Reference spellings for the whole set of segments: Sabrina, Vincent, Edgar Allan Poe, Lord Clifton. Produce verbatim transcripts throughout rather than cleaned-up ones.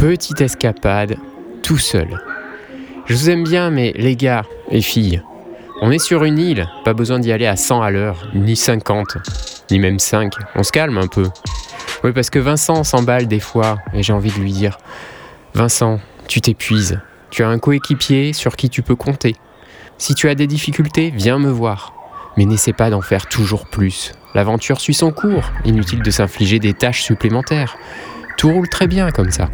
petite escapade, tout seul. Je vous aime bien, mais les gars et filles, on est sur une île, pas besoin d'y aller à cent à l'heure, ni cinquante, ni même cinq, on se calme un peu. Oui, parce que Vincent s'emballe des fois, et j'ai envie de lui dire « Vincent, tu t'épuises, tu as un coéquipier sur qui tu peux compter. Si tu as des difficultés, viens me voir. Mais n'essaie pas d'en faire toujours plus. L'aventure suit son cours, inutile de s'infliger des tâches supplémentaires. Tout roule très bien comme ça. »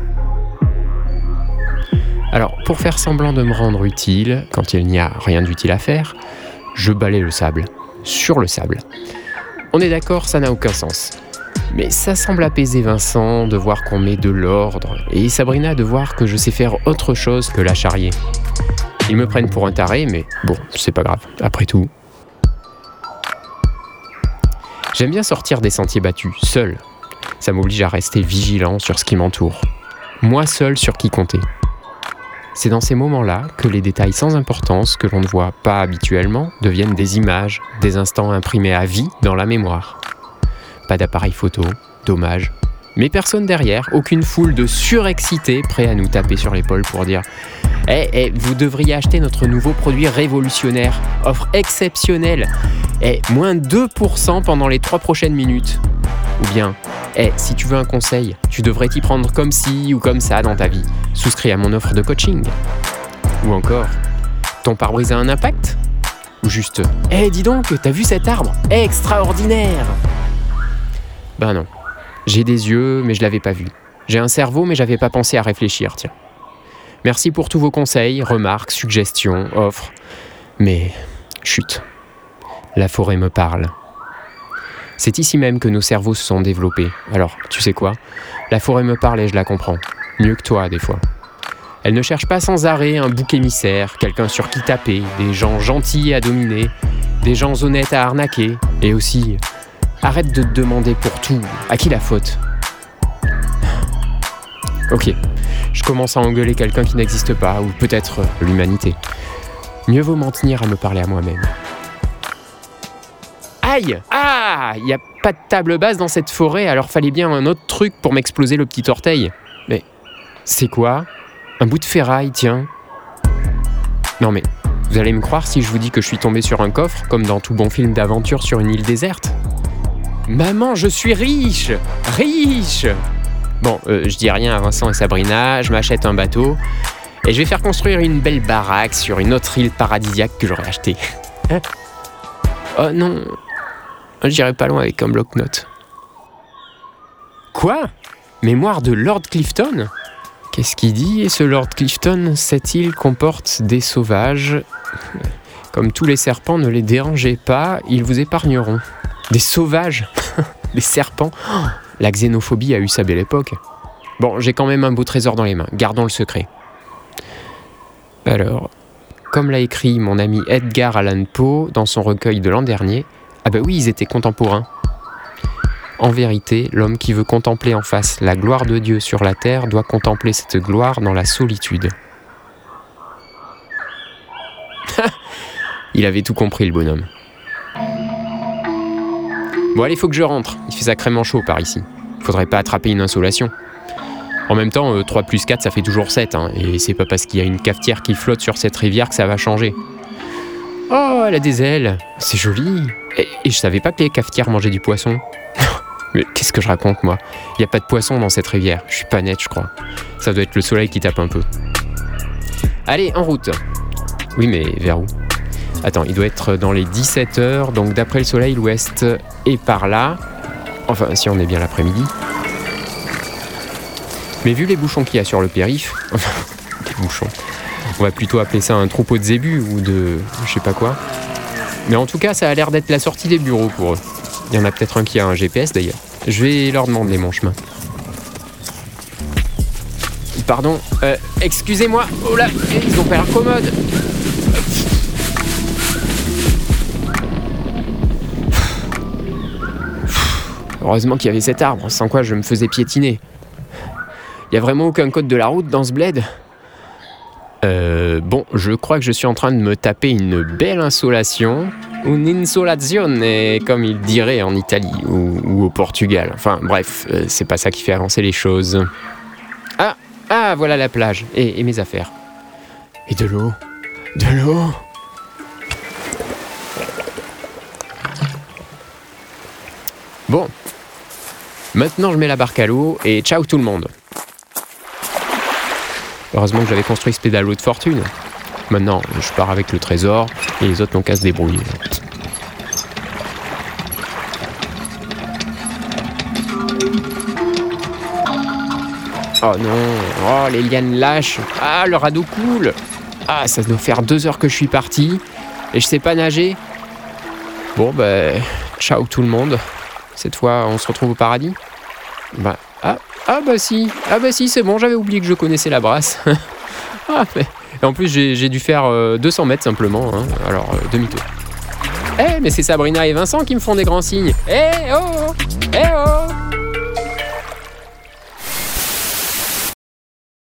Alors, pour faire semblant de me rendre utile, quand il n'y a rien d'utile à faire, je balais le sable, sur le sable. On est d'accord, ça n'a aucun sens. Mais ça semble apaiser Vincent de voir qu'on met de l'ordre, et Sabrina de voir que je sais faire autre chose que la charrier. Ils me prennent pour un taré, mais bon, c'est pas grave, après tout. J'aime bien sortir des sentiers battus, seul. Ça m'oblige à rester vigilant sur ce qui m'entoure. Moi seul sur qui compter. C'est dans ces moments-là que les détails sans importance que l'on ne voit pas habituellement deviennent des images, des instants imprimés à vie dans la mémoire. Pas d'appareil photo, dommage. Mais personne derrière, aucune foule de surexcités prêts à nous taper sur l'épaule pour dire « Eh, eh, vous devriez acheter notre nouveau produit révolutionnaire, offre exceptionnelle, eh, moins deux pour cent pendant les trois prochaines minutes. » Ou bien « Eh, si tu veux un conseil, tu devrais t'y prendre comme ci ou comme ça dans ta vie, souscris à mon offre de coaching. » Ou encore « Ton pare-brise a un impact ?» Ou juste « Eh, dis donc, t'as vu cet arbre ? Extraordinaire !» Ben non. J'ai des yeux, mais je l'avais pas vu. J'ai un cerveau, mais j'avais pas pensé à réfléchir, tiens. Merci pour tous vos conseils, remarques, suggestions, offres. Mais, chut, la forêt me parle. C'est ici même que nos cerveaux se sont développés. Alors, tu sais quoi ? La forêt me parle et je la comprends. Mieux que toi, des fois. Elle ne cherche pas sans arrêt un bouc émissaire, quelqu'un sur qui taper, des gens gentils à dominer, des gens honnêtes à arnaquer, et aussi... Arrête de te demander pour tout, à qui la faute ? Ok, je commence à engueuler quelqu'un qui n'existe pas, ou peut-être l'humanité. Mieux vaut m'en tenir à me parler à moi-même. Aïe ! Ah ! Il n'y a pas de table basse dans cette forêt, alors fallait bien un autre truc pour m'exploser le petit orteil. Mais c'est quoi ? Un bout de ferraille, tiens. Non mais, vous allez me croire si je vous dis que je suis tombé sur un coffre, comme dans tout bon film d'aventure sur une île déserte ? Maman, je suis riche, riche. Bon, euh, je dis rien à Vincent et Sabrina, je m'achète un bateau et je vais faire construire une belle baraque sur une autre île paradisiaque que j'aurais achetée. Hein ? Oh non, j'irai pas loin avec un bloc-notes. Quoi ? Mémoire de Lord Clifton ? Qu'est-ce qu'il dit ? Et ce Lord Clifton, cette île comporte des sauvages. Comme tous les serpents, ne les dérangez pas, ils vous épargneront. Des sauvages, des serpents. Oh, la xénophobie a eu sa belle époque. Bon, j'ai quand même un beau trésor dans les mains, gardons le secret. Alors, comme l'a écrit mon ami Edgar Allan Poe dans son recueil de l'an dernier, ah bah oui, ils étaient contemporains. En vérité, l'homme qui veut contempler en face la gloire de Dieu sur la terre doit contempler cette gloire dans la solitude. Il avait tout compris, le bonhomme. Bon allez, faut que je rentre, il fait sacrément chaud par ici. Faudrait pas attraper une insolation. En même temps, trois plus quatre ça fait toujours sept, hein, et c'est pas parce qu'il y a une cafetière qui flotte sur cette rivière que ça va changer. Oh, elle a des ailes, c'est joli. Et, et je savais pas que les cafetières mangeaient du poisson. Mais qu'est-ce que je raconte, moi ? Il y a pas de poisson dans cette rivière, je suis pas net, je crois. Ça doit être le soleil qui tape un peu. Allez, en route. Oui, mais vers où ? Attends, il doit être dans les dix-sept heures, donc d'après le soleil, l'ouest est par là. Enfin, si on est bien l'après-midi. Mais vu les bouchons qu'il y a sur le périph', enfin, les bouchons, on va plutôt appeler ça un troupeau de zébus ou de je sais pas quoi. Mais en tout cas, ça a l'air d'être la sortie des bureaux pour eux. Il y en a peut-être un qui a un G P S d'ailleurs. Je vais leur demander mon chemin. Pardon, euh, excusez-moi, oh là, ils ont pas l'air commodes. Heureusement qu'il y avait cet arbre, sans quoi je me faisais piétiner. Il n'y a vraiment aucun code de la route dans ce bled. Euh, bon, je crois que je suis en train de me taper une belle insolation. Un'insolazione, comme ils diraient en Italie ou, ou au Portugal. Enfin bref, c'est pas ça qui fait avancer les choses. Ah, Ah, voilà la plage et, et mes affaires. Et de l'eau. De l'eau. Bon. Maintenant, je mets la barque à l'eau et ciao tout le monde. Heureusement que j'avais construit ce pédalo de fortune. Maintenant, je pars avec le trésor et les autres n'ont qu'à se débrouiller. Oh non, oh les lianes lâches. Ah, le radeau coule. Ah, ça doit faire deux heures que je suis parti et je sais pas nager. Bon, ben, ciao tout le monde. Cette fois, on se retrouve au paradis. Bah, ah, ah bah si, ah bah si, c'est bon, j'avais oublié que je connaissais la brasse. Ah, mais... En plus, j'ai, j'ai dû faire euh, deux cents mètres simplement, hein. Alors euh, demi-tour. Eh, hey, mais c'est Sabrina et Vincent qui me font des grands signes. Eh, hey, oh, oh.